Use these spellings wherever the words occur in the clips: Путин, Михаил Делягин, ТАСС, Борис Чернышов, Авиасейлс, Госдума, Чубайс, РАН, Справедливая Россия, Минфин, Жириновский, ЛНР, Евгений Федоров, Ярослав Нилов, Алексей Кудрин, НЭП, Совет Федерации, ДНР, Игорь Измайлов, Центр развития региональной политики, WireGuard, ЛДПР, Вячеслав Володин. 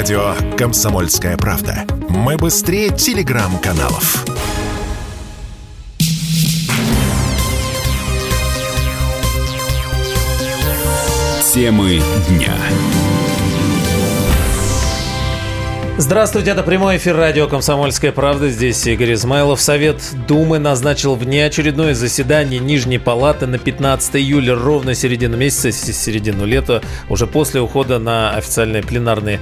Радио «Комсомольская правда». Мы быстрее телеграм-каналов. Темы дня. Здравствуйте, это прямой эфир радио «Комсомольская правда». Здесь Игорь Измайлов. Совет Думы назначил внеочередное заседание Нижней Палаты на 15 июля, ровно середину месяца, середину лета, уже после ухода на официальные пленарные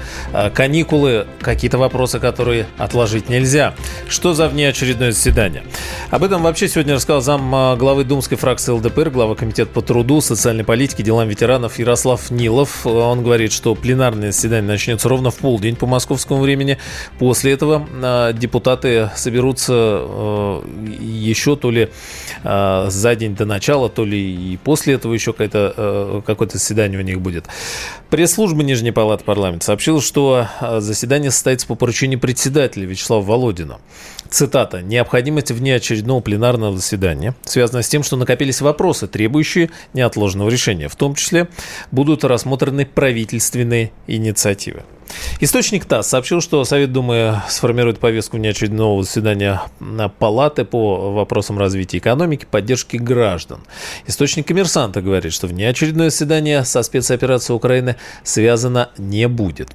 каникулы. Какие-то вопросы, которые отложить нельзя. Что за внеочередное заседание? Об этом вообще сегодня рассказал зам главы думской фракции ЛДПР, глава комитета по труду, социальной политике, делам ветеранов Ярослав Нилов. Он говорит, что пленарное заседание начнется ровно в полдень по московскому времени. После этого депутаты соберутся еще то ли за день до начала, то ли и после этого еще какое-то заседание у них будет. Пресс-служба Нижней Палаты Парламента сообщила, что заседание состоится по поручению председателя Вячеслава Володина. Цитата. «Необходимость внеочередного пленарного заседания связана с тем, что накопились вопросы, требующие неотложного решения. В том числе будут рассмотрены правительственные инициативы». Источник ТАСС сообщил, что Совет Думы сформирует повестку внеочередного заседания Палаты по вопросам развития экономики, поддержки граждан. Источник «Коммерсанта» говорит, что внеочередное заседание со спецоперацией Украины связано не будет.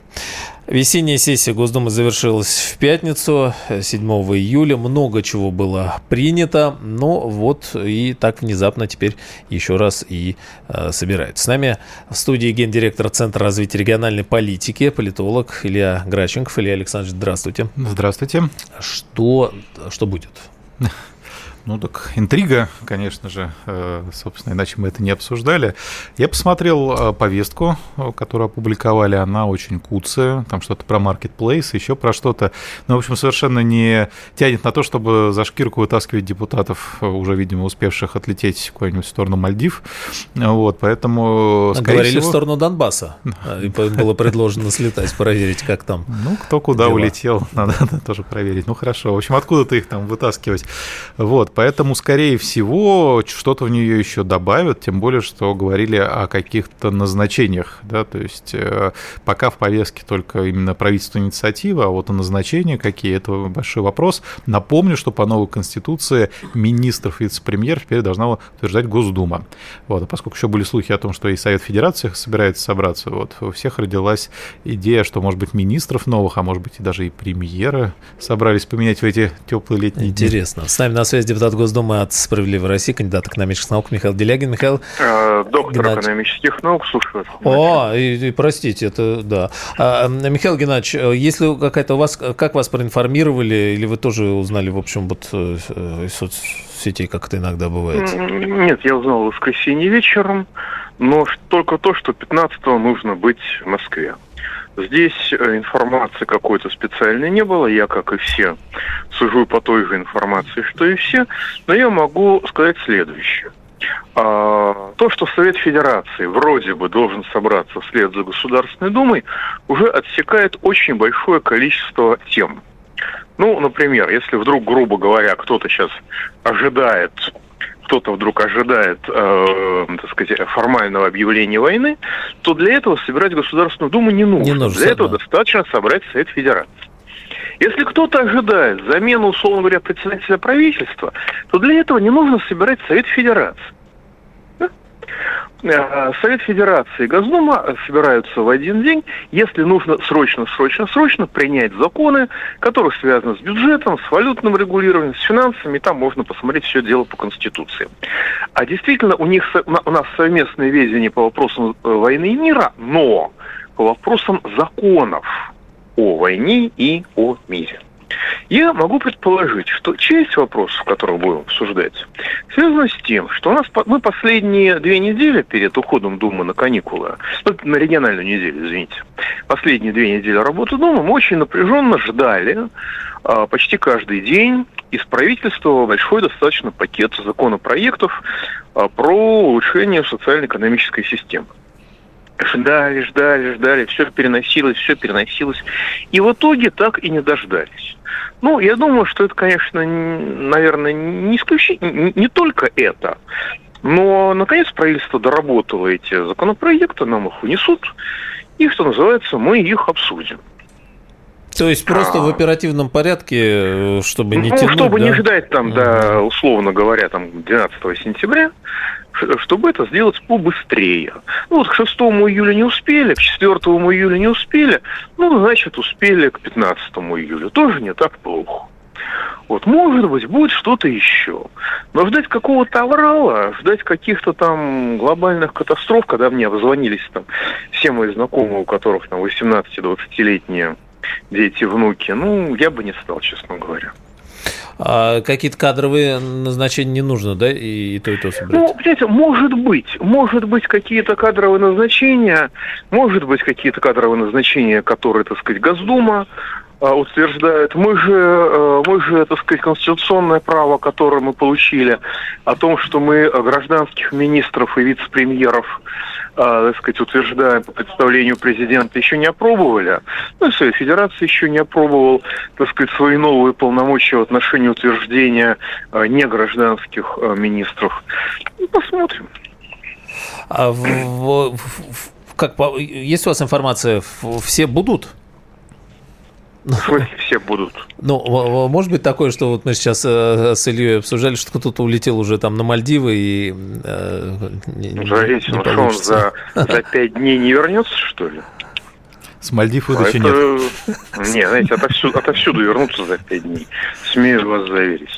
Весенняя сессия Госдумы завершилась в пятницу, 7 июля. Много чего было принято, но вот и так внезапно теперь еще раз и собираются. С нами в студии гендиректор Центра развития региональной политики, политолог Илья Гращенков. Илья Александрович, здравствуйте. Здравствуйте. Что будет? Ну так, интрига, конечно же, собственно, иначе мы это не обсуждали. Я посмотрел повестку, которую опубликовали, она очень куцая, там что-то про маркетплейс, еще про что-то. Ну, в общем, совершенно не тянет на то, чтобы за шкирку вытаскивать депутатов, уже, видимо, успевших отлететь в какую-нибудь сторону Мальдив. Вот, поэтому, скорее говорили всего... в сторону Донбасса. Было предложено слетать, проверить, как там. Ну, кто куда улетел, надо тоже проверить. Ну, хорошо. В общем, откуда-то их там вытаскивать. Вот. Поэтому, скорее всего, что-то в нее еще добавят, тем более, что говорили о каких-то назначениях, да, то есть пока в повестке только именно правительственная инициатива, а вот о назначениях какие, это большой вопрос. Напомню, что по новой Конституции министров и вице-премьер теперь должна утверждать Госдума. Вот, а поскольку еще были слухи о том, что и Совет Федерации собирается собраться, вот, у всех родилась идея, что, может быть, министров новых, а может быть, и даже и премьера собрались поменять в эти теплые летние дни. Интересно. С нами на связи депутат Госдумы от «Справедливой России», кандидат экономических наук Михаил Делягин. Михаил... Доктор экономических наук, слушаю. Простите, это да. Михаил Геннадьевич, если какая-то у вас, как вас проинформировали, или вы тоже узнали, в общем, вот из соцсетей, как это иногда бывает? Нет, я узнал в воскресенье вечером, но только то, что 15-го нужно быть в Москве. Здесь информации какой-то специальной не было, я, как и все, сужу по той же информации, что и все, но я могу сказать следующее. То, что Совет Федерации вроде бы должен собраться вслед за Государственной Думой, уже отсекает очень большое количество тем. Ну, например, если вдруг, грубо говоря, кто-то вдруг ожидает, так сказать, формального объявления войны, то для этого собирать Государственную Думу не нужно. Для этого достаточно собрать Совет Федерации. Если кто-то ожидает замену, условно говоря, председателя правительства, то для этого не нужно собирать Совет Федерации. Совет Федерации и Госдума собираются в один день, если нужно срочно принять законы, которые связаны с бюджетом, с валютным регулированием, с финансами, и там можно посмотреть все дело по Конституции. А действительно, у нас совместное ведение по вопросам войны и мира, но по вопросам законов о войне и о мире. Я могу предположить, что часть вопросов, которые будем обсуждать, связана с тем, что мы последние 2 недели перед уходом Думы на каникулы, на региональную неделю, последние 2 недели работы Думы мы очень напряженно ждали почти каждый день из правительства большой достаточно пакет законопроектов про улучшение социально-экономической системы. Ждали, все переносилось. И в итоге так и не дождались. Ну, я думаю, что это, конечно, наверное, не исключение, не только это. Но, наконец, правительство доработало эти законопроекты, нам их унесут. И, что называется, мы их обсудим. То есть просто в оперативном порядке, чтобы не тянуть, чтобы не ждать там, условно говоря, там 12 сентября, чтобы это сделать побыстрее. К 6 июля не успели, к 4 июля не успели, значит, успели к 15 июля. Тоже не так плохо. Может быть, будет что-то еще. Но ждать какого-то аврала, ждать каких-то там глобальных катастроф, когда мне обзвонились там все мои знакомые, у которых там 18-20-летние дети, внуки, я бы не стал, честно говоря. А какие-то кадровые назначения не нужно, да, и то, и то собрать? Понимаете, может быть, какие-то кадровые назначения, которые, Госдума утверждает. Мы же, конституционное право, которое мы получили, о том, что мы гражданских министров и вице-премьеров, утверждаем по представлению президента, еще не опробовали. Совет Федерации еще не опробовал, свои новые полномочия в отношении утверждения негражданских министров. Посмотрим. А есть у вас информация, все будут? Все будут. Может быть такое, что мы сейчас с Ильей обсуждали, что кто-то улетел уже там на Мальдивы и не получится. Он за 5 дней не вернется, что ли? С Мальдив удачи нет. Не, отовсюду вернуться за 5 дней. Смею вас заверить.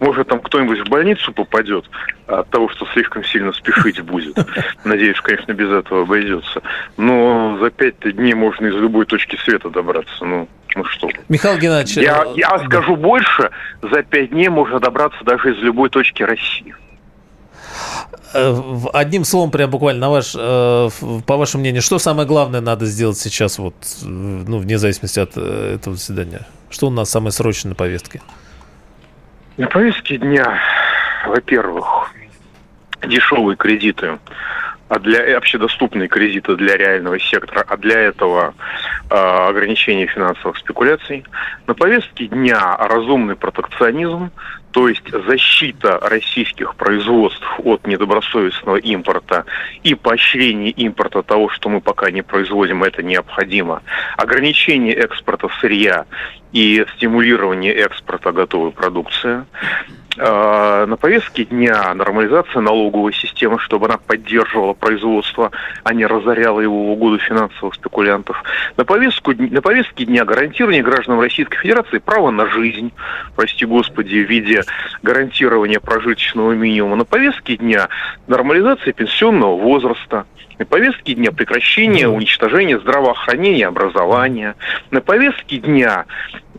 Может, там кто-нибудь в больницу попадет от того, что слишком сильно спешить будет. Надеюсь, конечно, без этого обойдется. Но за 5 дней можно из любой точки света добраться. Что? Михаил Геннадьевич... Я скажу больше. За 5 дней можно добраться даже из любой точки России. Одним словом, прям буквально, по вашему мнению, что самое главное надо сделать сейчас, вне зависимости от этого заседания? Что у нас самое срочное на повестке? На повестке дня, во-первых, дешевые кредиты, общедоступные кредиты для реального сектора, а для этого ограничение финансовых спекуляций. На повестке дня разумный протекционизм, то есть защита российских производств от недобросовестного импорта и поощрение импорта того, что мы пока не производим, это необходимо. Ограничение экспорта сырья и стимулирование экспорта готовой продукции. На повестке дня нормализация налоговой системы, чтобы она поддерживала производство, а не разоряла его в угоду финансовых спекулянтов. На повестке дня гарантирование гражданам Российской Федерации права на жизнь, прости господи, в виде гарантирования прожиточного минимума. На повестке дня нормализация пенсионного возраста. На повестке дня прекращение уничтожения здравоохранения, образования. На повестке дня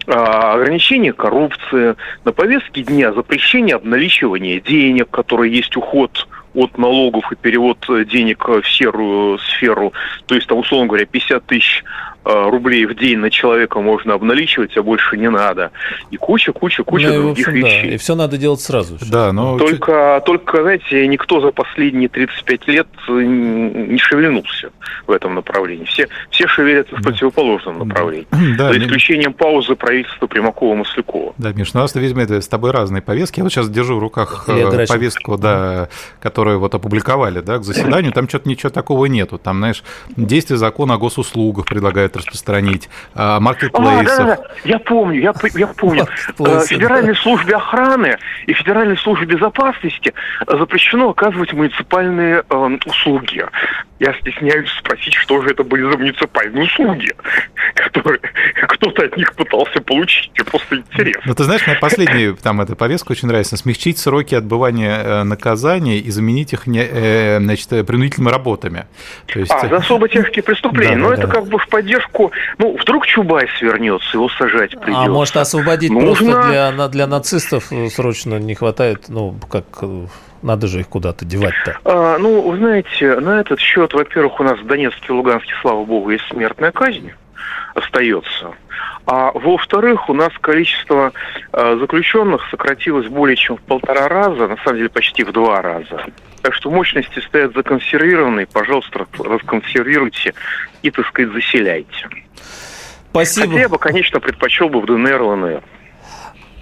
ограничение коррупции. На повестке дня запрещение обналичивания денег, которые есть уход от налогов и перевод денег в серую сферу. То есть, условно говоря, 50 тысяч рублей в день на человека можно обналичивать, а больше не надо. И куча других вещей. И все надо делать сразу. Да, Только, знаете, никто за последние 35 лет не шевельнулся в этом направлении. Все шевелятся в противоположном направлении. За исключением паузы правительства Примакова-Маслякова. Да, Миш, у нас, видимо, это с тобой разные повестки. Я сейчас держу в руках повестку, которую опубликовали, к заседанию. Там что-то ничего такого нету. Там, действие закона о госуслугах предлагают распространить, маркетплейсов. Я помню. Федеральной службе охраны и Федеральной службе безопасности запрещено оказывать муниципальные услуги. Я стесняюсь спросить, что же это были за муниципальные услуги, которые кто-то от них пытался получить. Мне просто интересно. Ты знаешь, мне последняя повестка очень нравится. Смягчить сроки отбывания наказаний и заменить их принудительными работами. То есть... за особо тяжкие преступления. Это в поддержку. Вдруг Чубайс вернется, его сажать придется. А может, освободить просто для нацистов срочно не хватает, надо же их куда-то девать-то. Вы знаете, на этот счет, во-первых, у нас в Донецке и Луганске, слава богу, есть смертная казнь, остается. А во-вторых, у нас количество заключенных сократилось более чем в 1,5 раза, на самом деле почти в 2 раза. Так что мощности стоят законсервированные, пожалуйста, расконсервируйте и, заселяйте. Спасибо. Хотя я бы, конечно, предпочел в ДНР, ЛНР.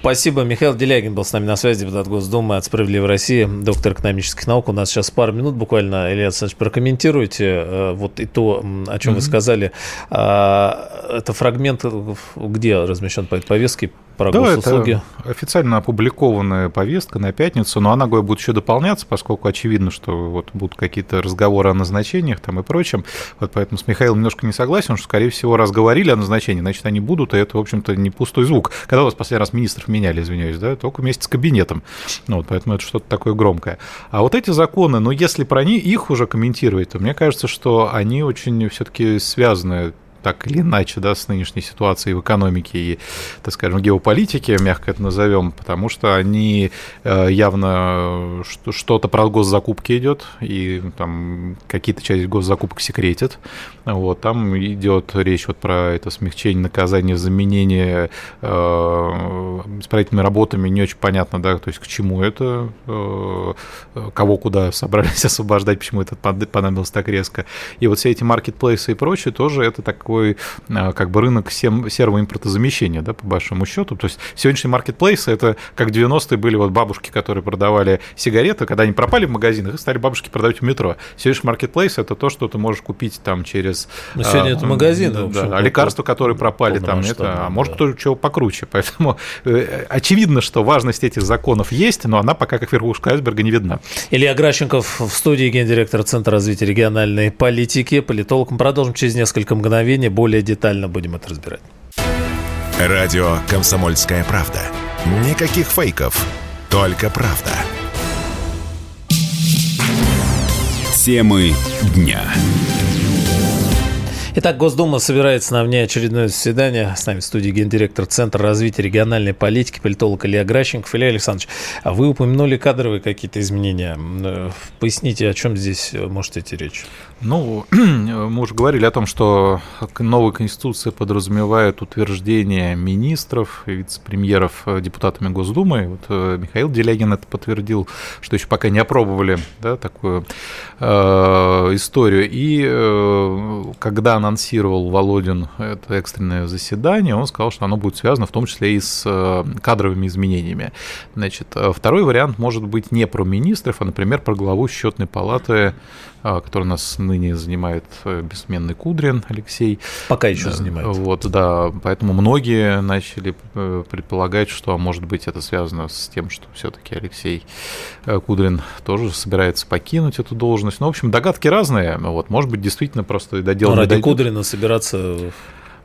Спасибо. Михаил Делягин был с нами на связи, депутат Госдумы от «Справедливой России», доктор экономических наук. У нас сейчас пару минут буквально. Илья Александрович, прокомментируйте вот и то, о чем вы сказали. Это фрагмент, где размещен по повестке про госуслуги? Это официально опубликованная повестка на пятницу, но она будет еще дополняться, поскольку очевидно, что вот будут какие-то разговоры о назначениях там и прочем. Вот поэтому с Михаилом немножко не согласен, что, скорее всего, раз говорили о назначении, значит, они будут, и это, в общем-то, не пустой звук. Когда у вас последний раз министров меняли, извиняюсь, да, только вместе с кабинетом. Ну, вот, поэтому это что-то такое громкое. А вот эти законы, ну, если про них их уже комментировать, то мне кажется, что они очень все-таки связаны так или иначе, да, с нынешней ситуацией в экономике и, так скажем, геополитике, мягко это назовем, потому что они явно что-то про госзакупки идет, и там какие-то части госзакупок секретят. Вот, там идет речь вот про это смягчение наказания, заменение исправительными работами, не очень понятно, да, то есть к чему это, кого куда собрались освобождать, почему это понадобилось так резко. И вот все эти маркетплейсы и прочее тоже это такое как бы рынок серого импортозамещения, да, по большому счету. То есть сегодняшние маркетплейсы — это как 90-е были вот бабушки, которые продавали сигареты, когда они пропали в магазинах, и стали бабушки продавать в метро. Сегодняшний маркетплейс — это то, что ты можешь купить там через... Но сегодня это магазин, да, в общем. Да, лекарства, которые пропали там, а может, кто чего покруче. Поэтому очевидно, что важность этих законов есть, но она пока как верхушка айсберга не видна. Илья Гращенков в студии, гендиректор Центра развития региональной политики, политолог. Мы продолжим через несколько мгновений. Более детально будем это разбирать. Радио «Комсомольская правда». Никаких фейков, только правда. Темы дня. Итак, Госдума собирается на внеочередное заседание. С нами в студии гендиректор Центра развития региональной политики, политолог Илья Гращенков. Илья Александрович, вы упомянули кадровые какие-то изменения. Поясните, о чем здесь может идти речь? Ну, мы уже говорили о том, что новая Конституция подразумевает утверждение министров и вице-премьеров депутатами Госдумы. Вот Михаил Делягин это подтвердил, что еще пока не опробовали, да, такую историю. И когда она анонсировал Володин это экстренное заседание, он сказал, что оно будет связано в том числе и с кадровыми изменениями. Значит, второй вариант может быть не про министров, а, например, про главу счетной палаты, который нас ныне занимает бессменный Кудрин Алексей. Пока еще занимает. Вот, да, поэтому многие начали предполагать, что, может быть, это связано с тем, что все-таки Алексей Кудрин тоже собирается покинуть эту должность. Ну, в общем, догадки разные. Вот, может быть, действительно просто доделано. Но ради Кудрина собираться...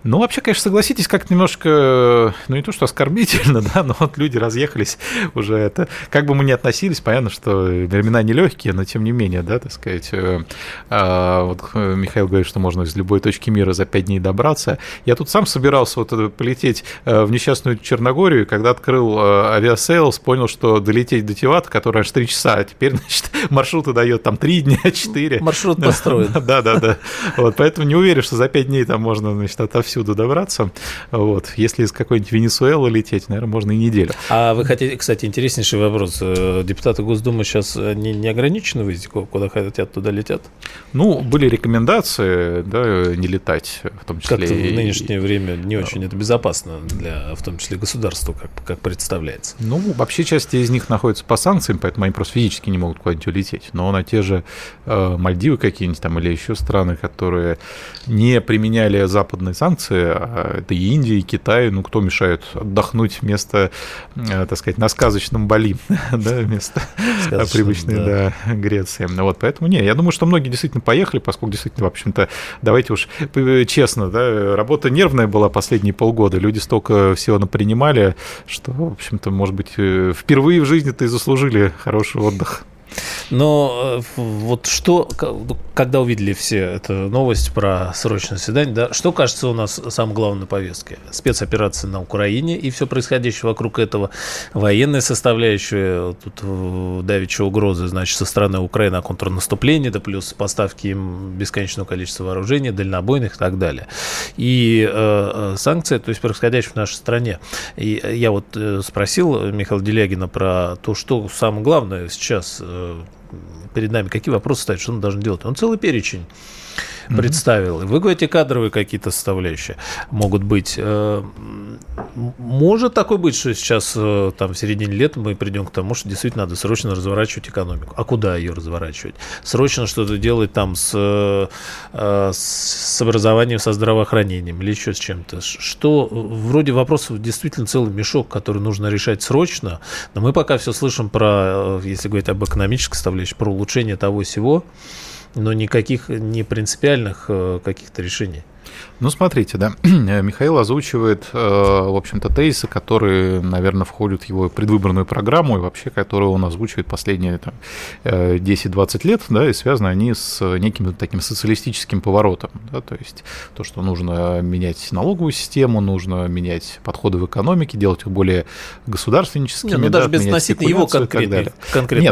Ну, вообще, конечно, согласитесь, как-то немножко, ну, не то, что оскорбительно, да, но вот люди разъехались уже это. Как бы мы ни относились, понятно, что времена нелегкие, но тем не менее, да, так сказать, вот Михаил говорит, что можно из любой точки мира за 5 дней добраться. Я тут сам собирался вот полететь в несчастную Черногорию, когда открыл авиасейлс, понял, что долететь до Тивата, который аж 3 часа, а теперь, значит, маршруты дает там 3 дня, 4. Маршрут построен. Да. Вот, поэтому не уверен, что за 5 дней там можно, значит, отовсюду всюду добраться. Вот. Если из какой-нибудь Венесуэлы лететь, наверное, можно и неделю. А вы хотите... Кстати, интереснейший вопрос. Депутаты Госдумы сейчас не ограничены в выезде, куда хотят, туда летят? Ну, были рекомендации, да, не летать, в том числе. Как-то в нынешнее время не очень это безопасно, для, в том числе, государства, как представляется. Ну, вообще, часть из них находится по санкциям, поэтому они просто физически не могут куда-нибудь улететь. Но на те же Мальдивы какие-нибудь там или еще страны, которые не применяли западные санкции, это и Индия, и Китай, ну, кто мешает отдохнуть вместо, так сказать, на сказочном Бали, да, вместо привычной, да, Греции. Вот, поэтому, не, я думаю, что многие действительно поехали, поскольку действительно, в общем-то, давайте уж честно, да, работа нервная была последние полгода, люди столько всего напринимали, что, в общем-то, может быть, впервые в жизни-то и заслужили хороший отдых. Но вот что, когда увидели все эту новость про срочное заседание, да, что кажется у нас самым главным на повестке? Спецоперация на Украине и все происходящее вокруг этого, военная составляющая, тут давеча угрозы, значит, со стороны Украины о контрнаступлении, да плюс поставки им бесконечного количества вооружений, дальнобойных и так далее. И санкции, то есть происходящее в нашей стране. И я вот спросил Михаила Делягина про то, что самое главное сейчас перед нами, какие вопросы ставят, что он должен делать. Он целый перечень представил. Вы говорите, кадровые какие-то составляющие могут быть. Может такое быть, что сейчас там в середине лета мы придем к тому, что действительно надо срочно разворачивать экономику. А куда ее разворачивать? Срочно что-то делать там с образованием, со здравоохранением или еще с чем-то. Что вроде вопросов действительно целый мешок, который нужно решать срочно. Но мы пока все слышим про, если говорить об экономической составляющей, про улучшение того сего, но никаких не принципиальных каких-то решений. Ну, смотрите, да, Михаил озвучивает, в общем-то, тезисы, которые, наверное, входят в его предвыборную программу и вообще, которую он озвучивает последние там, 10-20 лет, да, и связаны они с неким таким социалистическим поворотом, да, то есть то, что нужно менять налоговую систему, нужно менять подходы в экономике, делать их более государственническими. Не, ну, даже без относительно его конкретных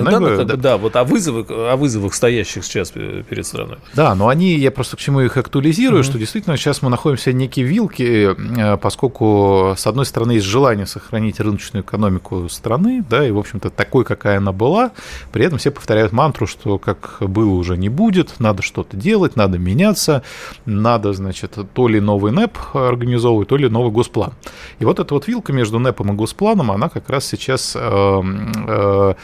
данных, вот о вызовах, стоящих сейчас перед страной. Да, но они, я просто к чему их актуализирую, что действительно сейчас мы находимся в некой вилке, поскольку, с одной стороны, есть желание сохранить рыночную экономику страны, да, и, в общем-то, такой, какая она была, при этом все повторяют мантру, что как было уже не будет, надо что-то делать, надо меняться, надо, значит, то ли новый НЭП организовывать, то ли новый госплан. И вот эта вот вилка между НЭПом и госпланом, она как раз сейчас, так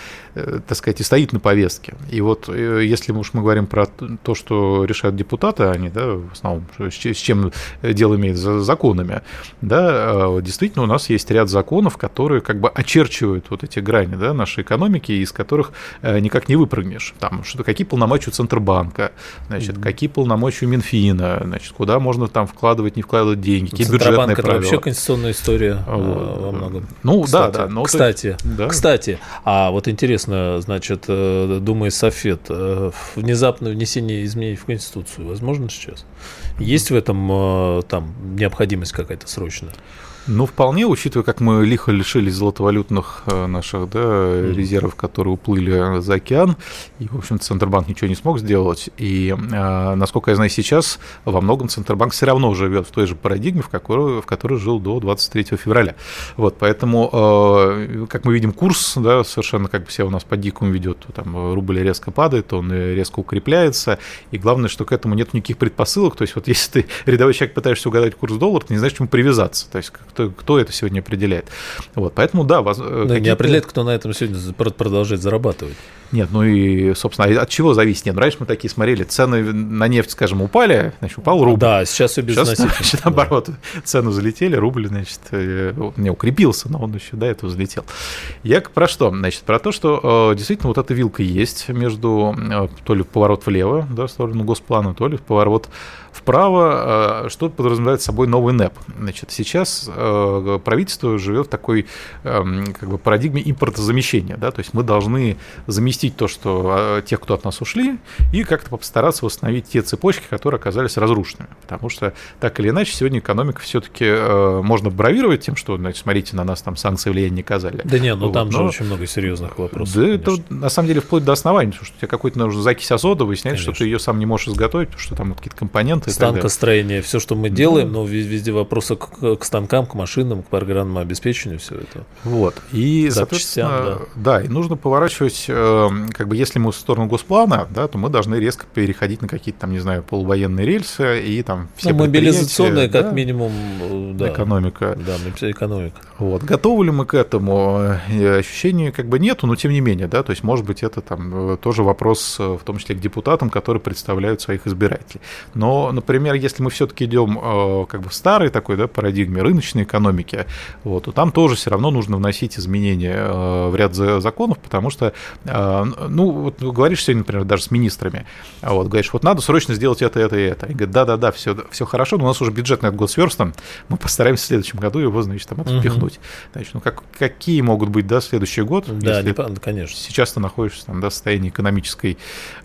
сказать, и стоит на повестке. И вот если уж мы говорим про то, что решают депутаты, они, да, в основном, с чем дело имеет с законами, да, действительно у нас есть ряд законов, которые как бы очерчивают вот эти грани, да, нашей экономики, из которых никак не выпрыгнешь. Там что-то, какие полномочия у Центробанка, значит, какие полномочия у Минфина, значит, куда можно там вкладывать, не вкладывать деньги, какие бюджетные правила. Центробанк — это вообще конституционная история во многом. Ну, кстати, да, да. Но кстати, а вот интересно, значит, думаю, Совет, внезапное внесение изменений в Конституцию возможно сейчас? Есть в этом там необходимость какая-то срочная? Ну, вполне, учитывая, как мы лихо лишились золотовалютных наших, да, резервов, которые уплыли за океан, и, в общем-то, Центробанк ничего не смог сделать, и, насколько я знаю, сейчас во многом Центробанк все равно живет в той же парадигме, в которой жил до 23 февраля. Вот, поэтому, как мы видим, курс, да, совершенно как бы себя у нас по дикому ведет, там рубль резко падает, он резко укрепляется, и главное, что к этому нет никаких предпосылок, то есть вот если ты, рядовой человек, пытаешься угадать курс доллара, ты не знаешь, к чему привязаться, то есть кто это сегодня определяет. Вот, поэтому, да, не определяет, кто на этом сегодня продолжает зарабатывать. Нет, ну и, собственно, от чего зависит? Нет, раньше мы такие смотрели, цены на нефть, скажем, упали, значит, упал рубль. Да, сейчас все безносительно. Сейчас, наоборот, цены взлетели, рубль, значит, не укрепился, но он еще до этого взлетел. Я про что? Значит, про то, что действительно вот эта вилка есть между то ли поворот влево, да, в сторону госплана, то ли поворот вправо, что подразумевает собой новый НЭП. Значит, сейчас правительство живет в такой как бы парадигме импортозамещения, да, то есть мы должны заместить то, что тех, кто от нас ушли, и как-то постараться восстановить те цепочки, которые оказались разрушенными, потому что так или иначе сегодня экономика все-таки можно бравировать тем, что, значит, смотрите, на нас там санкции влияния не оказали. Да нет, ну вот, там же очень много серьезных вопросов. Да, это на самом деле вплоть до основания, потому что у тебя какой-то нужен закись азота, выясняется, что ты ее сам не можешь изготовить, потому что там вот какие-то компоненты. Станкостроение, все, что мы делаем, но везде вопросы к станкам, к машинам, к программному обеспечению, все это. Вот. И, запчастям, соответственно, да, и нужно поворачивать, как бы, если мы в сторону госплана, да, то мы должны резко переходить на какие-то там, не знаю, полувоенные рельсы и там все мобилизационная, да, как минимум, да, экономика. Да, экономика. Вот. Готовы ли мы к этому? Ощущений как бы нету, но тем не менее, да, то есть, может быть, это там тоже вопрос, в том числе к депутатам, которые представляют своих избирателей. Но, например, если мы все-таки идем как бы в старой такой, да, парадигме рыночной экономики, вот, то там тоже все равно нужно вносить изменения в ряд законов, потому что, ну, вот говоришь сегодня, например, даже с министрами, вот, говоришь, вот надо срочно сделать это и это. И говорят, да-да-да, все хорошо, но у нас уже бюджет на этот год сверстан, мы постараемся в следующем году его, значит, там отпихнуть. Значит, ну, какие могут быть, да, следующий год, да, если конечно. Сейчас ты находишься там, да, в состоянии экономической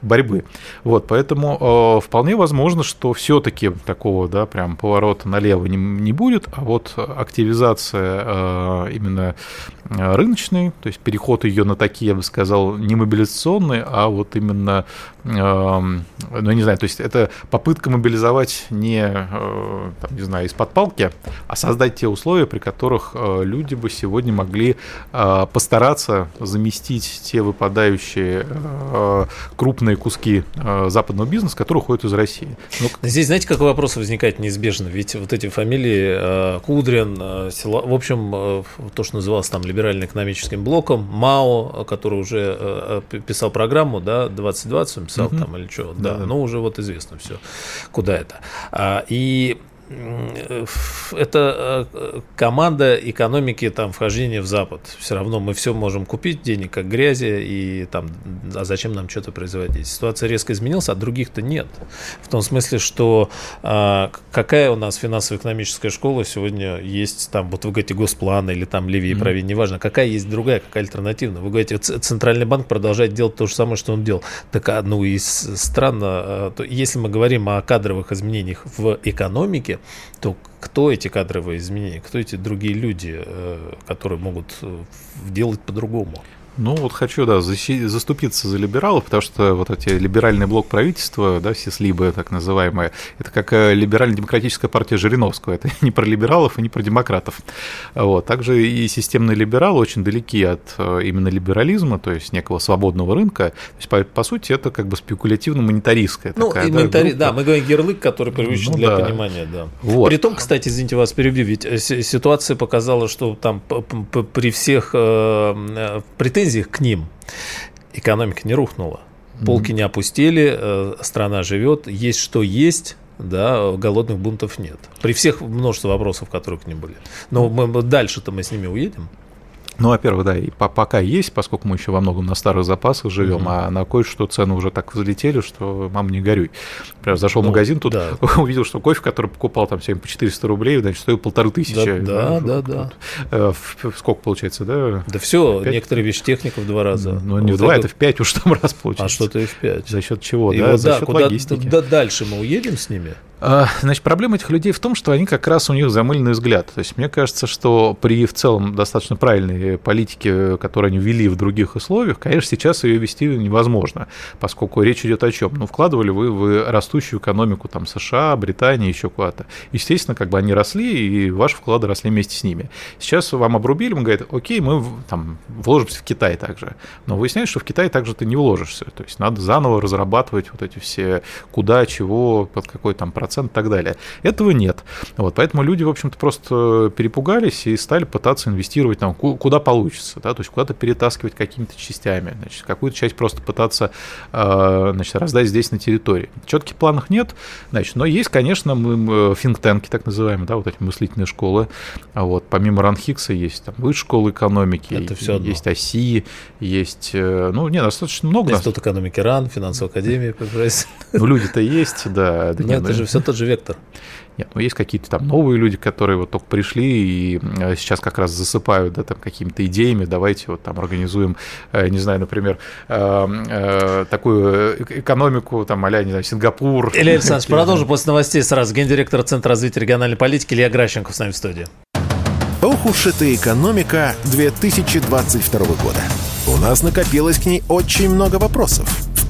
борьбы. Вот, поэтому вполне возможно, что все-таки такого, да, прям поворота налево не будет, а вот активизация именно рыночной, то есть переход ее на такие, я бы сказал, не мобилизационный, а вот именно, ну, я не знаю, то есть это попытка мобилизовать не, там, не знаю, из-под палки, а создать те условия, при которых люди бы сегодня могли постараться заместить те выпадающие крупные куски западного бизнеса, который уходит из России. Но... Здесь, знаете, какой вопрос возникает неизбежно? Ведь вот эти фамилии Кудрин, Сила... в общем, то, что называлось там либерально-экономическим блоком, Мао, который уже писал программу, да, 2020 он писал там или что, да, но уже вот известно все, куда это. И это команда экономики там, вхождения в Запад. Все равно мы все можем купить, денег как грязи, и там, а зачем нам что-то производить? Ситуация резко изменилась, а других-то нет. В том смысле, что какая у нас финансово-экономическая школа сегодня есть, там, вот вы говорите, госплан или там левее, правее, неважно, какая есть другая, какая альтернативная. Вы говорите, Центральный банк продолжает делать то же самое, что он делал. Так, ну и странно, если мы говорим о кадровых изменениях в экономике, то кто эти кадровые изменения, кто эти другие люди, которые могут делать по-другому? Ну, вот хочу, да, заступиться за либералов, потому что вот эти либеральный блок правительства, да, сислибы так называемые, это как либерально-демократическая партия Жириновского, это не про либералов и не про демократов. Вот. Также и системные либералы очень далеки от именно либерализма, то есть некого свободного рынка, то есть, по сути, это как бы спекулятивно-монетаристская такая, ну, да, группа. Да, мы говорим ярлык, который привычен, ну, для, да, понимания, да. Вот. При том, кстати, извините, вас перебью, ведь ситуация показала, что там при всех претензиях к ним экономика не рухнула, полки не опустили, страна живет, есть что есть, да, голодных бунтов нет. При всех множество вопросов, которые к ним были. Но мы, дальше-то мы с ними уедем. Ну, во-первых, да, и пока есть, поскольку мы еще во многом на старых запасах живем, а на кое-что цены уже так взлетели, что мам, не горюй. Прям зашел в магазин, тут увидел, что кофе, который покупал там всем по 400 рублей, значит, стоил 1500. Да, да, да. Сколько получается, да? Да все, 5? Некоторые вещтехники в 2 раза. Ну, не вот в 2, это в 5 уж там раз получается. А что-то и в 5. За счет чего, и да? Вот, за счет логистики. Да, дальше мы уедем с ними. Значит, проблема этих людей в том, что они как раз, у них замыленный взгляд. То есть мне кажется, что при в целом достаточно правильной политике, которую они ввели в других условиях, конечно, сейчас ее вести невозможно, поскольку речь идет о чем? Ну, вкладывали вы в растущую экономику там, США, Британии, еще куда-то. Естественно, как бы они росли, и ваши вклады росли вместе с ними. Сейчас вам обрубили, мы говорим, окей, мы там вложимся в Китай также. Но выясняется, что в Китай также ты не вложишься. То есть надо заново разрабатывать вот эти все куда, чего, под какой там процесс, и так далее. Этого нет. Вот, поэтому люди, в общем-то, просто перепугались и стали пытаться инвестировать там, куда получится, да, то есть куда-то перетаскивать какими-то частями, значит, какую-то часть просто пытаться, значит, раздать здесь на территории. Четких планов нет, значит, но есть, конечно, think-tank, так называемые, да, вот эти мыслительные школы. Вот, помимо Ранхикса есть там высшая школа экономики, есть ОСИ, есть, ну, не, достаточно много. Институт экономики РАН, финансовая академия. Ну, люди-то есть, да. Это же все тот же вектор. Нет, ну есть какие-то там новые люди, которые вот только пришли и сейчас как раз засыпают, да, там какими-то идеями. Давайте вот там организуем, не знаю, например, такую экономику, там, а-ля, не знаю, Сингапур. Илья Александрович, продолжим после новостей сразу. Гендиректор Центра развития региональной политики Илья Гращенков с нами в студии. Ох уж эта экономика 2022 года. У нас накопилось к ней очень много вопросов. В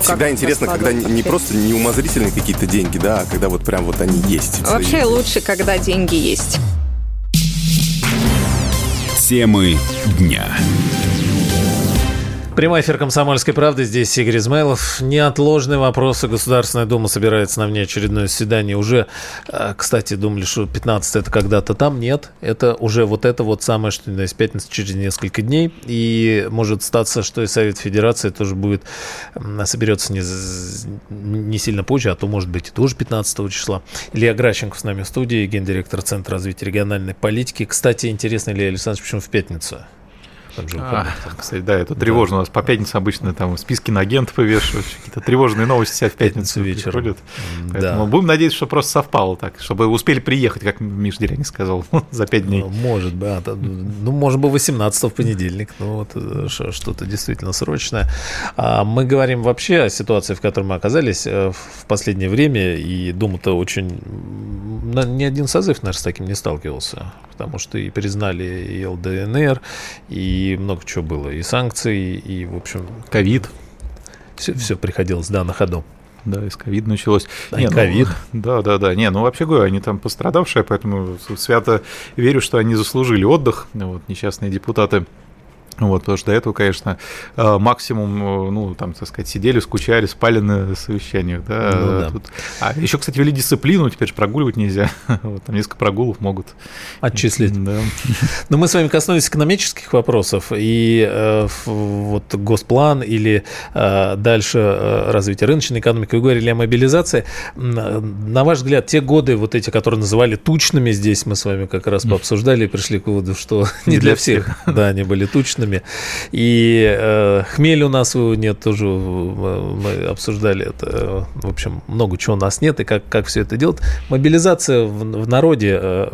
Всегда интересно, когда не просто неумозрительные какие-то деньги, да, а когда вот прям вот они есть. Вообще лучше, когда деньги есть. Темы дня. Прямой эфир «Комсомольской правды». Здесь Игорь Измайлов. Неотложные вопросы. Государственная дума собирается на внеочередное заседание. Уже, кстати, думали, что 15 это когда-то там. Нет. Это уже вот это вот самое, что у нас пятница через несколько дней. И может статься, что и Совет Федерации тоже будет, соберется не сильно позже, а то, может быть, и тоже 15 числа. Илья Гращенков с нами в студии, гендиректор Центра развития региональной политики. Кстати, интересно, Илья Александрович, почему в пятницу? Там же, кстати, да, это тревожно. У нас по пятницам обычно там списки на агентов вешают, какие-то тревожные новости себя в пятницу вечером. Поэтому будем надеяться, что просто совпало так, чтобы успели приехать, как Миша Делягин сказал, за 5 дней. Может быть, ну, может быть, 18-го в понедельник, но вот что-то действительно срочное. Мы говорим вообще о ситуации, в которой мы оказались в последнее время, и Дума-то очень... Ни один созыв, наверное, с таким не сталкивался, потому что и признали и ЛДНР, и много чего было, и санкции, и, в общем... Ковид. Все приходилось, да, на ходу. Да, из ковида началось. И ковид. Ну, да. Не, ну вообще говорю, они там пострадавшие, поэтому свято верю, что они заслужили отдых, вот, несчастные депутаты. Вот, потому что до этого, конечно, максимум, ну, там, так сказать, сидели, скучали, спали на совещаниях, да. Ну, да. А еще, кстати, ввели дисциплину, теперь же прогуливать нельзя, вот, там несколько прогулов могут отчислить. Да. Но мы с вами коснулись экономических вопросов, и вот госплан или дальше развитие рыночной экономики, вы говорили о мобилизации. На ваш взгляд, те годы, вот эти, которые называли тучными, здесь мы с вами как раз пообсуждали и пришли к выводу, что не для всех, да, они были тучными. И хмель у нас нет, тоже мы обсуждали это. В общем, много чего у нас нет, и как все это делать. Мобилизация в народе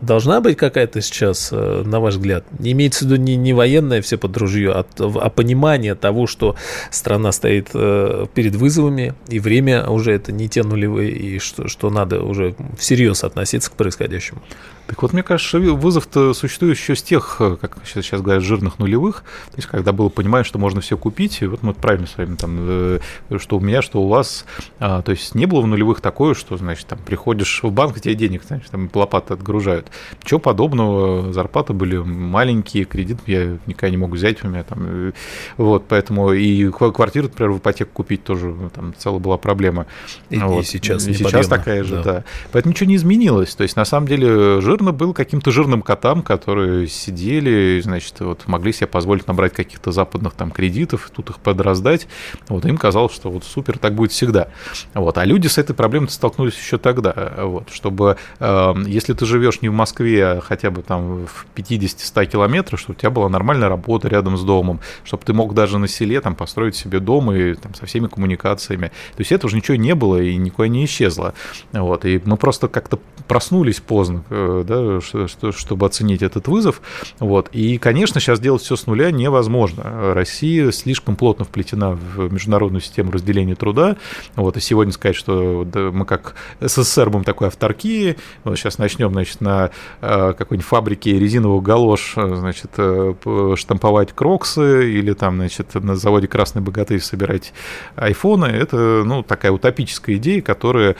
должна быть какая-то сейчас, на ваш взгляд? Имеется в виду не военное все под ружье, а понимание того, что страна стоит перед вызовами, и время уже это не те нулевые, и что надо уже всерьез относиться к происходящему. Так вот, мне кажется, вызов-то существует еще с тех, как сейчас говорят, жирных нулевых, то есть когда было понимание, что можно все купить, и вот мы правильно с вами, там, что у меня, что у вас, то есть не было в нулевых такое, что, значит, там, приходишь в банк, тебе денег, значит, там, лопаты отгружают. Чего подобного, зарплаты были маленькие, кредит я никогда не могу взять у меня, там, вот, поэтому и квартиру, например, в ипотеку купить тоже, там, целая была проблема. И сейчас неподъемно. И сейчас такая же, да. Поэтому ничего не изменилось, то есть, на самом деле, жирно был каким-то жирным котам, которые сидели, значит, вот, могли себе позволить набрать каких-то западных там кредитов, тут их подраздать. Вот, им казалось, что вот супер, так будет всегда. Вот. А люди с этой проблемой столкнулись еще тогда. Вот, чтобы, если ты живешь не в Москве, а хотя бы там в 50-100 километрах, чтобы у тебя была нормальная работа рядом с домом, чтобы ты мог даже на селе там построить себе дом и там со всеми коммуникациями. То есть этого уже ничего не было и никуда не исчезло. Вот. И мы просто как-то проснулись поздно, да, чтобы оценить этот вызов. Вот. И, конечно, сейчас делать все с нуля невозможно. Россия слишком плотно вплетена в международную систему разделения труда. Вот, и сегодня сказать, что мы как СССР будем такой авторкии, вот сейчас начнем, значит, на какой-нибудь фабрике резиновых галош, значит, штамповать кроксы или там, значит, на заводе «Красный богатырь» собирать айфоны, это, ну, такая утопическая идея, которая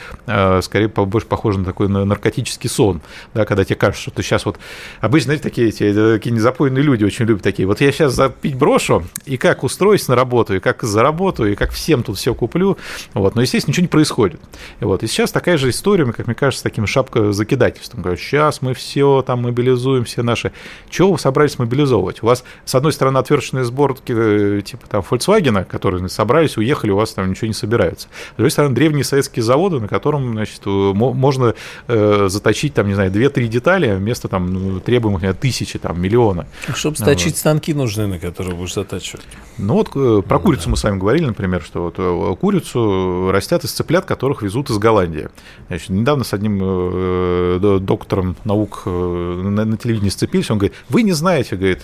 скорее больше похожа на такой наркотический сон, да, когда тебе кажется, что ты сейчас вот... Обычно, знаете, такие незапойные люди очень любят такие. Вот я сейчас запить брошу, и как устроюсь на работу, и как заработаю, и как всем тут все куплю. Вот. Но, естественно, ничего не происходит. Вот. И сейчас такая же история, как мне кажется, с таким шапкозакидательством. Говорю, сейчас мы все там мобилизуем, все наши. Чего вы собрались мобилизовывать? У вас, с одной стороны, отверточные сборки типа там Volkswagen, которые собрались, уехали, у вас там ничего не собирается. С другой стороны, древние советские заводы, на котором, значит, можно заточить там, не знаю, 2-3 детали вместо там требуемых, например, тысячи, там, миллиона. Чтобы сточить станки нужны, на которые будешь затачивать. Ну вот про курицу мы с вами говорили, например, что вот курицу растят из цыплят, которых везут из Голландии. Значит, недавно с одним доктором наук на телевидении сцепились, он говорит, вы не знаете, говорит,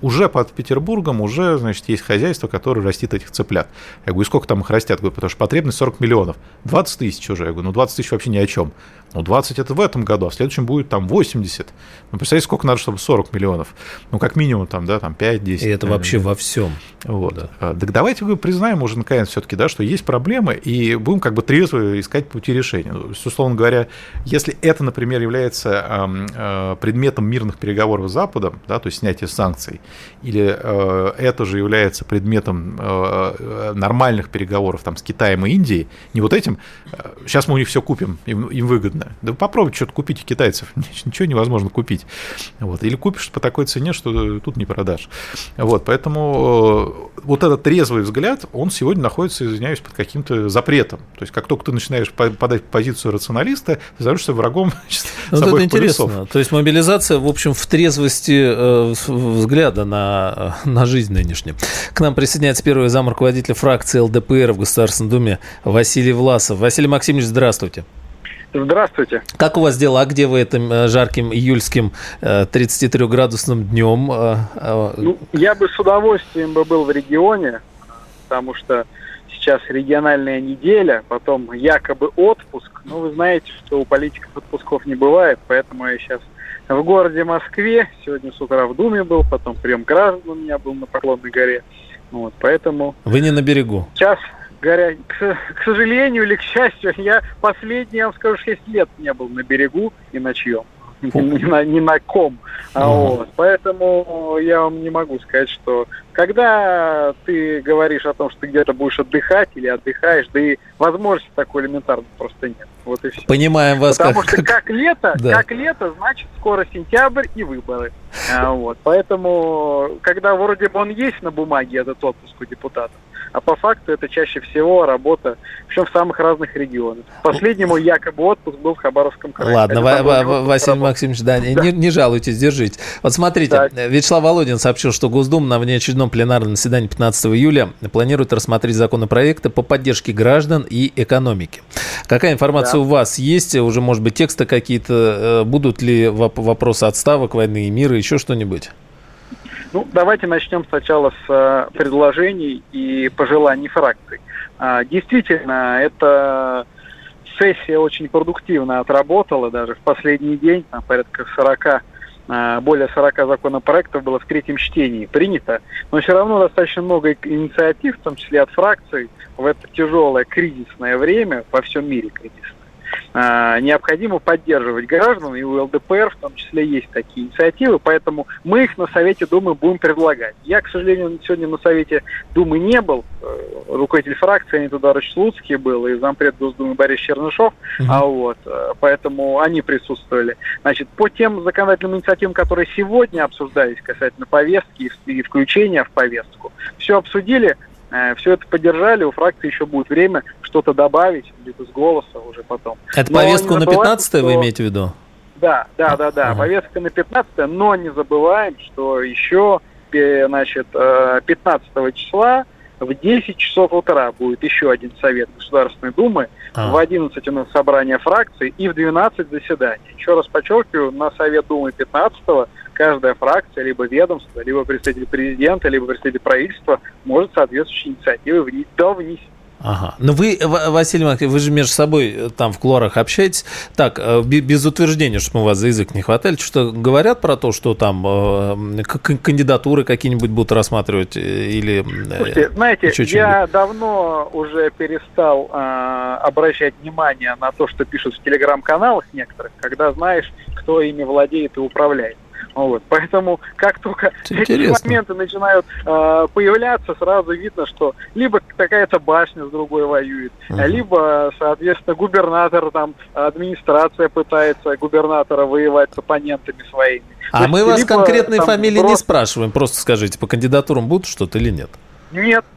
уже под Петербургом уже, значит, есть хозяйство, которое растит этих цыплят. Я говорю, и сколько там их растят? Говорю, потому что потребность 40 миллионов. 20 тысяч уже. Я говорю, ну 20 тысяч вообще ни о чем. Ну 20 это в этом году, а в следующем будет там 80. Ну представляете, сколько надо, чтобы 40 миллионов? Ну как минимум там, да, там 5-10. И это вообще во всем. Вот. Да. Так давайте признаем уже наконец все-таки, да, что есть проблемы, и будем как бы трезво искать пути решения. Ну, условно говоря, если это, например, является предметом мирных переговоров с Западом, да, то есть снятие санкций, или это же является предметом нормальных переговоров там с Китаем и Индией, не вот этим, сейчас мы у них все купим, им выгодно. Да попробуйте что-то купить у китайцев, ничего невозможно купить. Вот. Или купишь по такой цене, что тут не продашь. Вот. Поэтому вот этот трезвый взгляд, он сегодня находится, извиняюсь, под каким-то запретом. То есть, как только ты начинаешь подать позицию рационалиста, ты становишься врагом с обоих интересно. То есть, мобилизация, в общем, в трезвости взгляда на жизнь нынешнюю. К нам присоединяется первый замруководитель фракции ЛДПР в Государственной Думе Василий Власов. Василий Максимович, здравствуйте. Здравствуйте. Как у вас дела? А где вы этим жарким июльским 33-градусным днем? Ну, я бы с удовольствием был в регионе, потому что сейчас региональная неделя, потом якобы отпуск. Но вы знаете, что у политиков отпусков не бывает, поэтому я сейчас в городе Москве. Сегодня с утра в Думе был, потом прием граждан у меня был на Поклонной горе. Вот, поэтому... Вы не на берегу? Сейчас... К сожалению или к счастью, я последний, я вам скажу, 6 лет не был на берегу и на чьем, не на ком. Вот. Поэтому я вам не могу сказать, что когда ты говоришь о том, что ты где-то будешь отдыхать или отдыхаешь, да и возможности такой элементарной просто нет. Вот и все. Понимаем вас. Потому что как лето, значит скоро сентябрь и выборы. Вот. Поэтому, когда вроде бы он есть на бумаге, этот отпуск у депутатов, а по факту это чаще всего работа, причем в самых разных регионах. Последнему якобы отпуск был в Хабаровском крае. Ладно, Василий Максимович, да, не жалуйтесь, держите. Вот смотрите, так. Вячеслав Володин сообщил, что Госдума на внеочередном пленарном заседании 15 июля планирует рассмотреть законопроекты по поддержке граждан и экономики. Какая информация у вас есть? Уже, может быть, тексты какие-то? Будут ли вопросы отставок, войны и мира, еще что-нибудь? Ну, давайте начнем сначала с предложений и пожеланий фракций. Действительно, эта сессия очень продуктивно отработала, даже в последний день, там, порядка 40 законопроектов было в третьем чтении принято, но все равно достаточно много инициатив, в том числе от фракций, в это тяжелое кризисное время, во всем мире кризисное. Необходимо поддерживать граждан, и у ЛДПР в том числе есть такие инициативы, поэтому мы их на Совете Думы будем предлагать. Я, к сожалению, сегодня на Совете Думы не был, руководитель фракции Анит Ударович Слуцкий был и зампред Госдумы Борис Чернышов, поэтому они присутствовали. Значит, по тем законодательным инициативам, которые сегодня обсуждались касательно повестки и включения в повестку, все обсудили, все это поддержали, у фракции еще будет время что-то добавить, где-то с голоса уже потом. Это повестку на 15-е вы имеете в виду? Да, повестка на 15-е, но не забываем, что еще, значит, 15 числа в 10 часов утра будет еще один Совет Государственной Думы, в 11 у нас собрание фракций и в 12 заседание. Еще раз подчеркиваю, на Совет Думы 15-го каждая фракция, либо ведомство, либо представитель президента, либо представитель правительства может соответствующие инициативы довнести. Ага. Но вы, Василий Максимович, вы же между собой там в кулуарах общаетесь. Так, без утверждения, что мы вас за язык не хватали, что говорят про то, что там кандидатуры какие-нибудь будут рассматривать или... Слушайте, знаете, я давно уже перестал обращать внимание на то, что пишут в телеграм-каналах некоторых, когда знаешь, кто ими владеет и управляет. Вот. Поэтому как только эти моменты начинают появляться, сразу видно, что либо какая-то башня с другой воюет, либо, соответственно, губернатор, там, администрация пытается губернатора воевать с оппонентами своими. А мы вас конкретные фамилии не спрашиваем, просто скажите, по кандидатурам будут что-то или нет?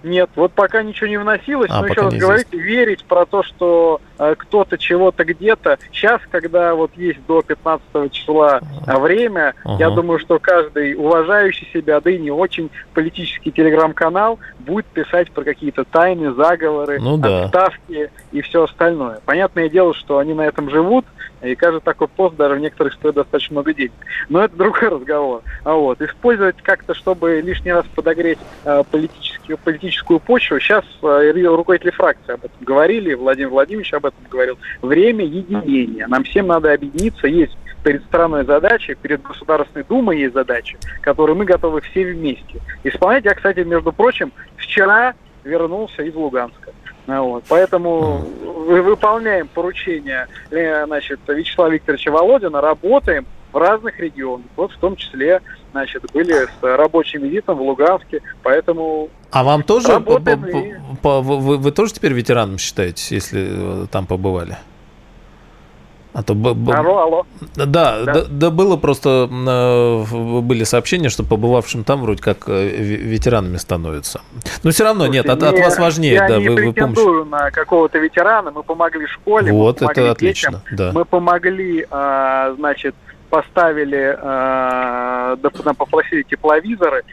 Нет, вот пока ничего не вносилось, но еще раз говорите, верить про то, что кто-то чего-то где-то. Сейчас, когда вот есть до 15 числа время, я думаю, что каждый уважающий себя, да и не очень политический телеграм-канал будет писать про какие-то тайны, заговоры, отставки и все остальное. Понятное дело, что они на этом живут, и каждый такой пост даже в некоторых стоит достаточно много денег. Но это другой разговор. Вот. Использовать как-то, чтобы лишний раз подогреть политическую почву. Сейчас руководители фракции об этом говорили, Владимир Владимирович об этом говорил. Время единения. Нам всем надо объединиться. Есть перед страной задачи, перед Государственной Думой есть задачи, которые мы готовы все вместе исполнять. Я, кстати, между прочим, вчера вернулся из Луганска. Вот. Поэтому выполняем поручение, значит, Вячеслава Викторовича Володина, работаем в разных регионах. Вот в том числе, значит, были с рабочим визитом в Луганске, поэтому... А вам тоже... Вы тоже теперь ветераном считаетесь, если там побывали? А то алло. Да, было просто, были сообщения, что побывавшим там вроде как ветеранами становятся. Но все равно, слушайте, нет, от вас важнее. Я не претендую на какого-то ветерана, мы помогли школе, вот, мы помогли детям, да. Мы помогли, поставили, попросили тепловизоры,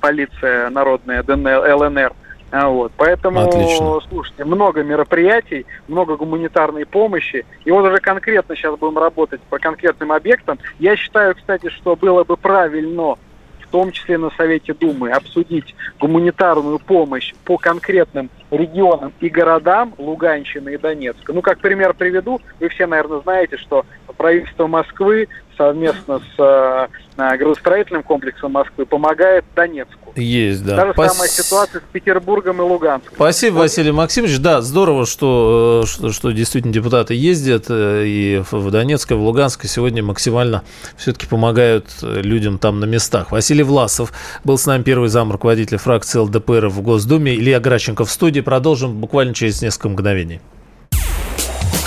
полиция народная, ЛНР. Вот, поэтому, отлично. Слушайте, много мероприятий, много гуманитарной помощи, и вот уже конкретно сейчас будем работать по конкретным объектам. Я считаю, кстати, что было бы правильно, в том числе на Совете Думы, обсудить гуманитарную помощь по конкретным регионам и городам Луганщины и Донецка. Ну, как пример приведу, вы все, наверное, знаете, что правительство Москвы совместно с градостроительным комплексом Москвы помогает Донецку. Есть, да. Та же самая ситуация с Петербургом и Луганском. Спасибо, Василий Максимович. Да, здорово, что действительно депутаты ездят и в Донецк, и в Луганск, и сегодня максимально все-таки помогают людям там на местах. Василий Власов был с нами, первый зам руководителя фракции ЛДПР в Госдуме. Илья Гращенков в студии. Продолжим буквально через несколько мгновений.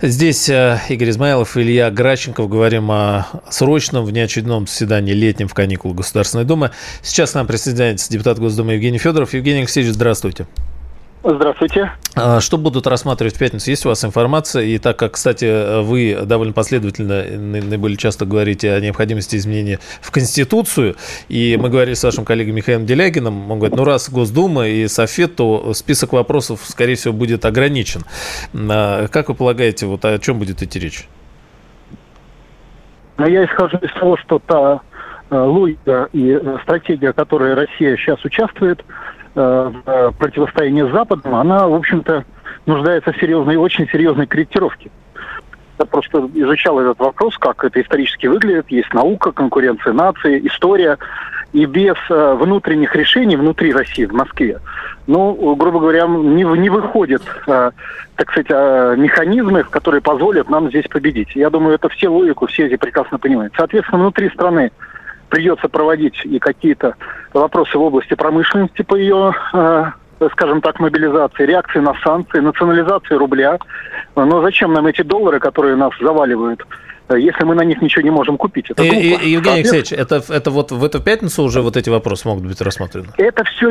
Здесь Игорь Измайлов и Илья Гращенков. Говорим о срочном внеочередном заседании летнем в каникулы Государственной Думы. Сейчас к нам присоединяется депутат Госдумы Евгений Федоров. Евгений Алексеевич, здравствуйте. Здравствуйте. Что будут рассматривать в пятницу? Есть у вас информация? И так как, кстати, вы довольно последовательно наиболее часто говорите о необходимости изменения в Конституцию, и мы говорили с вашим коллегой Михаилом Делягиным, он говорит, раз Госдума и Совет, то список вопросов, скорее всего, будет ограничен. Как вы полагаете, о чем будет идти речь? Я исхожу из того, что та логика и стратегия, в которой Россия сейчас участвует, в противостоянии с Западом, она, в общем-то, нуждается в серьезной, очень серьезной корректировке. Я просто изучал этот вопрос, как это исторически выглядит. Есть наука, конкуренция наций, история. И без внутренних решений внутри России, в Москве, грубо говоря, не выходят, механизмы, которые позволят нам здесь победить. Я думаю, это все логику, все эти прекрасно понимают. Соответственно, внутри страны придется проводить и какие-то вопросы в области промышленности по ее, мобилизации, реакции на санкции, национализации рубля. Но зачем нам эти доллары, которые нас заваливают, если мы на них ничего не можем купить? Это Евгений Алексеевич, это вот в эту пятницу уже вот эти вопросы могут быть рассмотрены? Это все...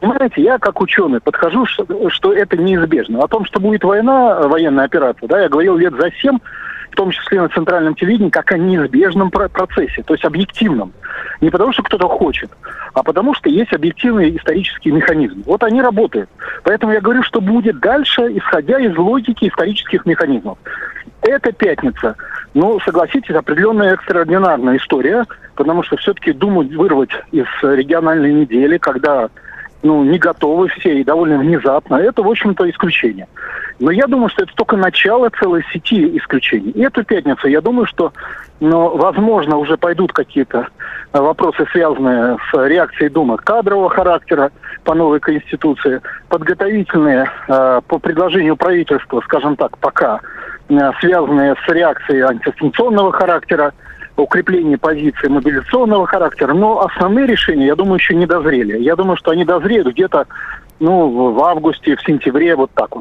Понимаете, я как ученый подхожу, что это неизбежно. О том, что будет война, военная операция, я говорил 7 лет, в том числе на центральном телевидении, как о неизбежном процессе, то есть объективном. Не потому, что кто-то хочет, а потому, что есть объективные исторические механизмы. Вот они работают. Поэтому я говорю, что будет дальше, исходя из логики исторических механизмов. Эта пятница, согласитесь, определенная экстраординарная история, потому что все-таки Думу вырвать из региональной недели, когда... не готовы все и довольно внезапно. Это, в общем-то, исключение. Но я думаю, что это только начало целой сети исключений. И эту пятницу, я думаю, что, возможно, уже пойдут какие-то вопросы, связанные с реакцией Думы кадрового характера по новой Конституции, подготовительные по предложению правительства, пока связанные с реакцией антисанкционного характера, укрепление позиции мобилизационного характера, но основные решения, я думаю, еще не дозрели. Я думаю, что они дозреют где-то в августе, в сентябре,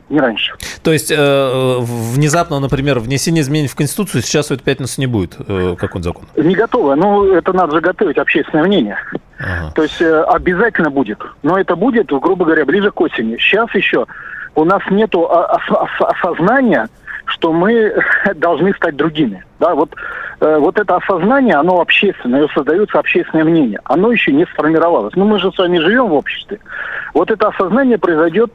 не раньше. То есть внезапно, например, внесение изменений в Конституцию сейчас в эту пятницу не будет, как он закон? Не готово. Это надо же готовить общественное мнение. Ага. То есть обязательно будет. Но это будет, грубо говоря, ближе к осени. Сейчас еще у нас нет осознания, что мы должны стать другими. Да, вот это осознание, оно общественное, создается общественное мнение. Оно еще не сформировалось. Мы же с вами живем в обществе. Это осознание произойдет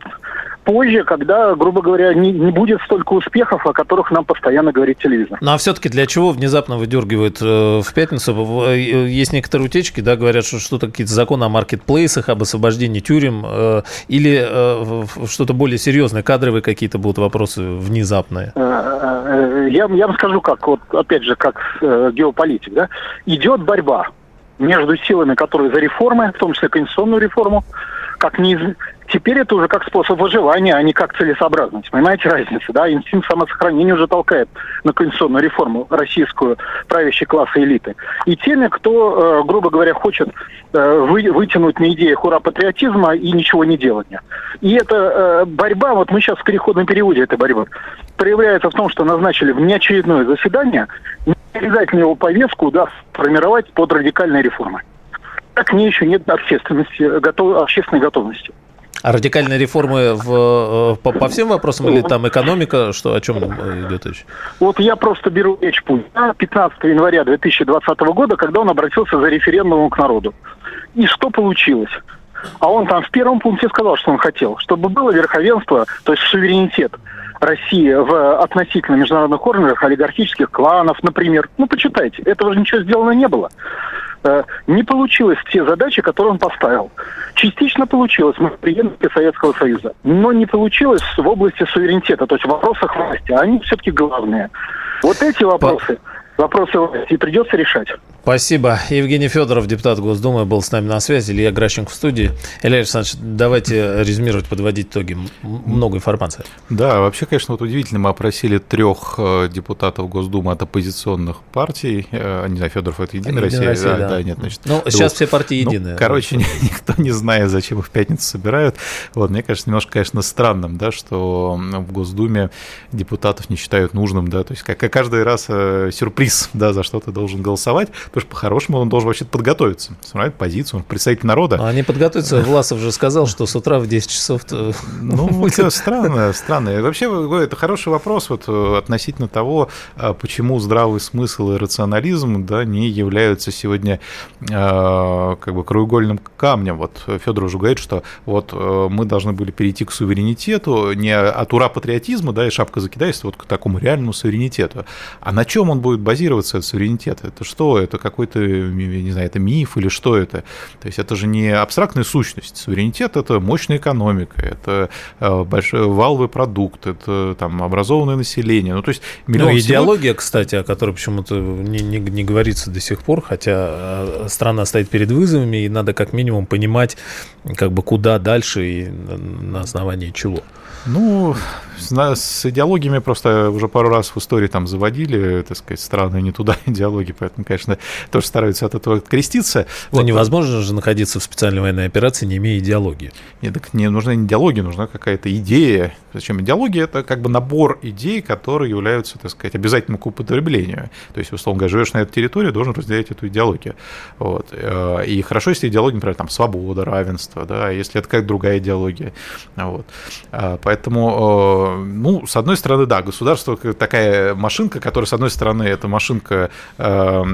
позже, когда, грубо говоря, не будет столько успехов, о которых нам постоянно говорит телевизор. Ну а все-таки для чего внезапно выдергивают в пятницу? Есть некоторые утечки, да, говорят, что что-то какие-то законы о маркетплейсах, об освобождении тюрем, или что-то более серьезное, кадровые какие-то будут вопросы внезапные. Я вам скажу, как, вот, опять же, как геополитик, да, идет борьба между силами, которые за реформы, в том числе конституционную реформу, как теперь это уже как способ выживания, а не как целесообразность. Понимаете разницу, да? Инстинкт самосохранения уже толкает на конституционную реформу российскую правящий класс и элиты. И теми, кто, грубо говоря, хочет вытянуть на идеях ура-патриотизма и ничего не делания. И эта борьба, вот мы сейчас в переходном периоде этой борьбы, проявляется в том, что назначили внеочередное заседание, необязательно его повестку удастся формировать под радикальные реформы. Так мне еще нет общественной готовности. А радикальные реформы по всем вопросам или там экономика, что, о чем идет речь? Вот я просто беру речь Путина 15 января 2020 года, когда он обратился за референдумом к народу. И что получилось? А он там в первом пункте сказал, что он хотел, чтобы было верховенство, то есть суверенитет России в относительно международных органах, олигархических кланов, например. Ну, почитайте, этого же ничего сделано не было. Не получилось те задачи, которые он поставил. Частично получилось в преемнике Советского Союза, но не получилось в области суверенитета, то есть в вопросах власти. Они все-таки главные. Вот эти вопросы, вопросы власти, придется решать. Спасибо. Евгений Федоров, депутат Госдумы, был с нами на связи. Илья Гращенков в студии. Илья Александрович, давайте резюмировать, подводить итоги. Много информации. Да, вообще, конечно, вот удивительно. Мы опросили 3 депутатов Госдумы от оппозиционных партий. Не знаю, Федоров, это Единая Россия? Да. Да, нет, значит, сейчас все партии единые. Короче, никто не знает, зачем их в пятницу собирают. Вот, мне кажется, немножко, конечно, странным, да, что в Госдуме депутатов не считают нужным. Да, то есть как каждый раз сюрприз, да, за что ты должен голосовать. Потому что по-хорошему он должен вообще подготовиться, сформировать позицию, он представитель народа. А не подготовиться, Власов же сказал, что с утра в 10 часов... Ну, это странно. Вообще, это хороший вопрос вот, относительно того, почему здравый смысл и рационализм, да, не являются сегодня как бы краеугольным камнем. Вот Федор уже говорит, что вот мы должны были перейти к суверенитету, не от ура-патриотизма, да, и шапка закидайства, вот к такому реальному суверенитету. А на чем он будет базироваться, этот суверенитет? Это что? Это какой-то, не знаю, это миф или что это? То есть это же не абстрактная сущность. Суверенитет – это мощная экономика, это большой валовый продукт, это там образованное население. Ну, то есть миллион идеология, кстати, о которой почему-то не говорится до сих пор, хотя страна стоит перед вызовами, и надо как минимум понимать, как бы куда дальше и на основании чего. Ну, с идеологиями просто уже пару раз в истории там заводили, так сказать, страны не туда идеологии, поэтому, конечно, тоже стараются от этого креститься. Но вот. Невозможно же находиться в специальной военной операции, не имея идеологии. Нет, так не нужна идеология, нужна какая-то идея. Зачем идеология? Это как бы набор идей, которые являются, так сказать, обязательным к употреблению. То есть, условно говоря, живешь на этой территории, должен разделять эту идеологию. Вот. И хорошо, если идеология, например, там, свобода, равенство, да, если это как другая идеология. Вот. Поэтому, ну, с одной стороны, да, государство такая машинка, которая, с одной стороны, это машинка, так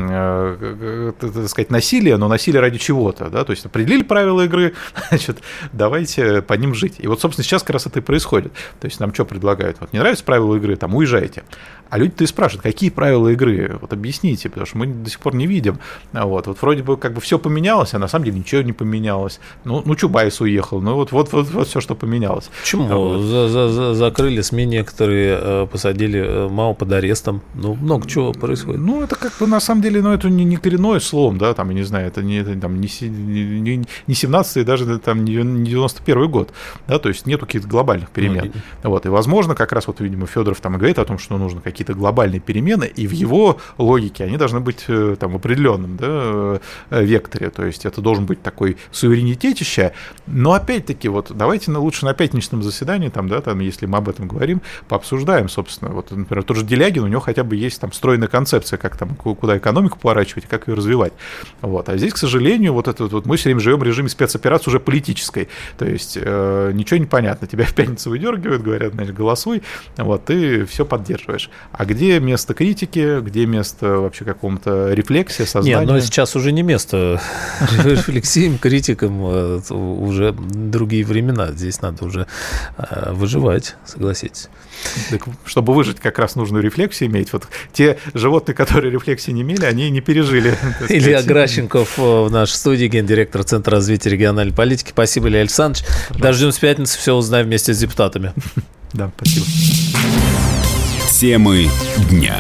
сказать, насилия, но насилие ради чего-то, да, то есть определили правила игры, значит, давайте по ним жить. И вот, собственно, сейчас как раз это и происходит. То есть нам что предлагают? Вот не нравятся правила игры, там уезжайте. А люди-то и спрашивают, какие правила игры? Вот объясните, потому что мы до сих пор не видим. Вот вроде бы как бы все поменялось, а на самом деле ничего не поменялось. Ну Чубайс уехал, ну вот все, что поменялось. Почему? Закрыли СМИ некоторые, посадили Мао под арестом. Ну, много чего происходит. Ну, это как бы на самом деле, ну, это не коренной слом, да, там, я не знаю, это не 17-й, даже там, не 91-й год, да, то есть нету каких-то глобальных перемен. Ну, вот, и, возможно, как раз вот, видимо, Федоров там и говорит о том, что нужно какие-то глобальные перемены, и в его логике они должны быть там в определенном, да, векторе, то есть это должен быть такой суверенитетище, но опять-таки вот давайте лучше на пятничном заседании там, да, там, если мы об этом говорим, пообсуждаем, собственно, вот, например, тот же Делягин, у него хотя бы есть там стройная концепция, как там, куда экономику поворачивать, как ее развивать. Вот. А здесь, к сожалению, вот это вот мы все время живем в режиме спецоперации уже политической. То есть ничего не понятно. Тебя в пятницу выдергивают, говорят, значит, голосуй, вот, ты все поддерживаешь. А где место критики, где место вообще какому-то рефлексии, сознания? Нет, но сейчас уже не место рефлексиям, критикам, уже другие времена. Здесь надо уже выживать, согласитесь. Так, чтобы выжить, как раз нужную рефлексию иметь. Вот те животные, которые рефлексии не имели, они не пережили. Илья Гращенков в нашей студии, гендиректор Центра развития региональной политики. Спасибо, Илья Александрович. Дождемся пятницы, все узнаем вместе с депутатами. Да, спасибо. Темы дня.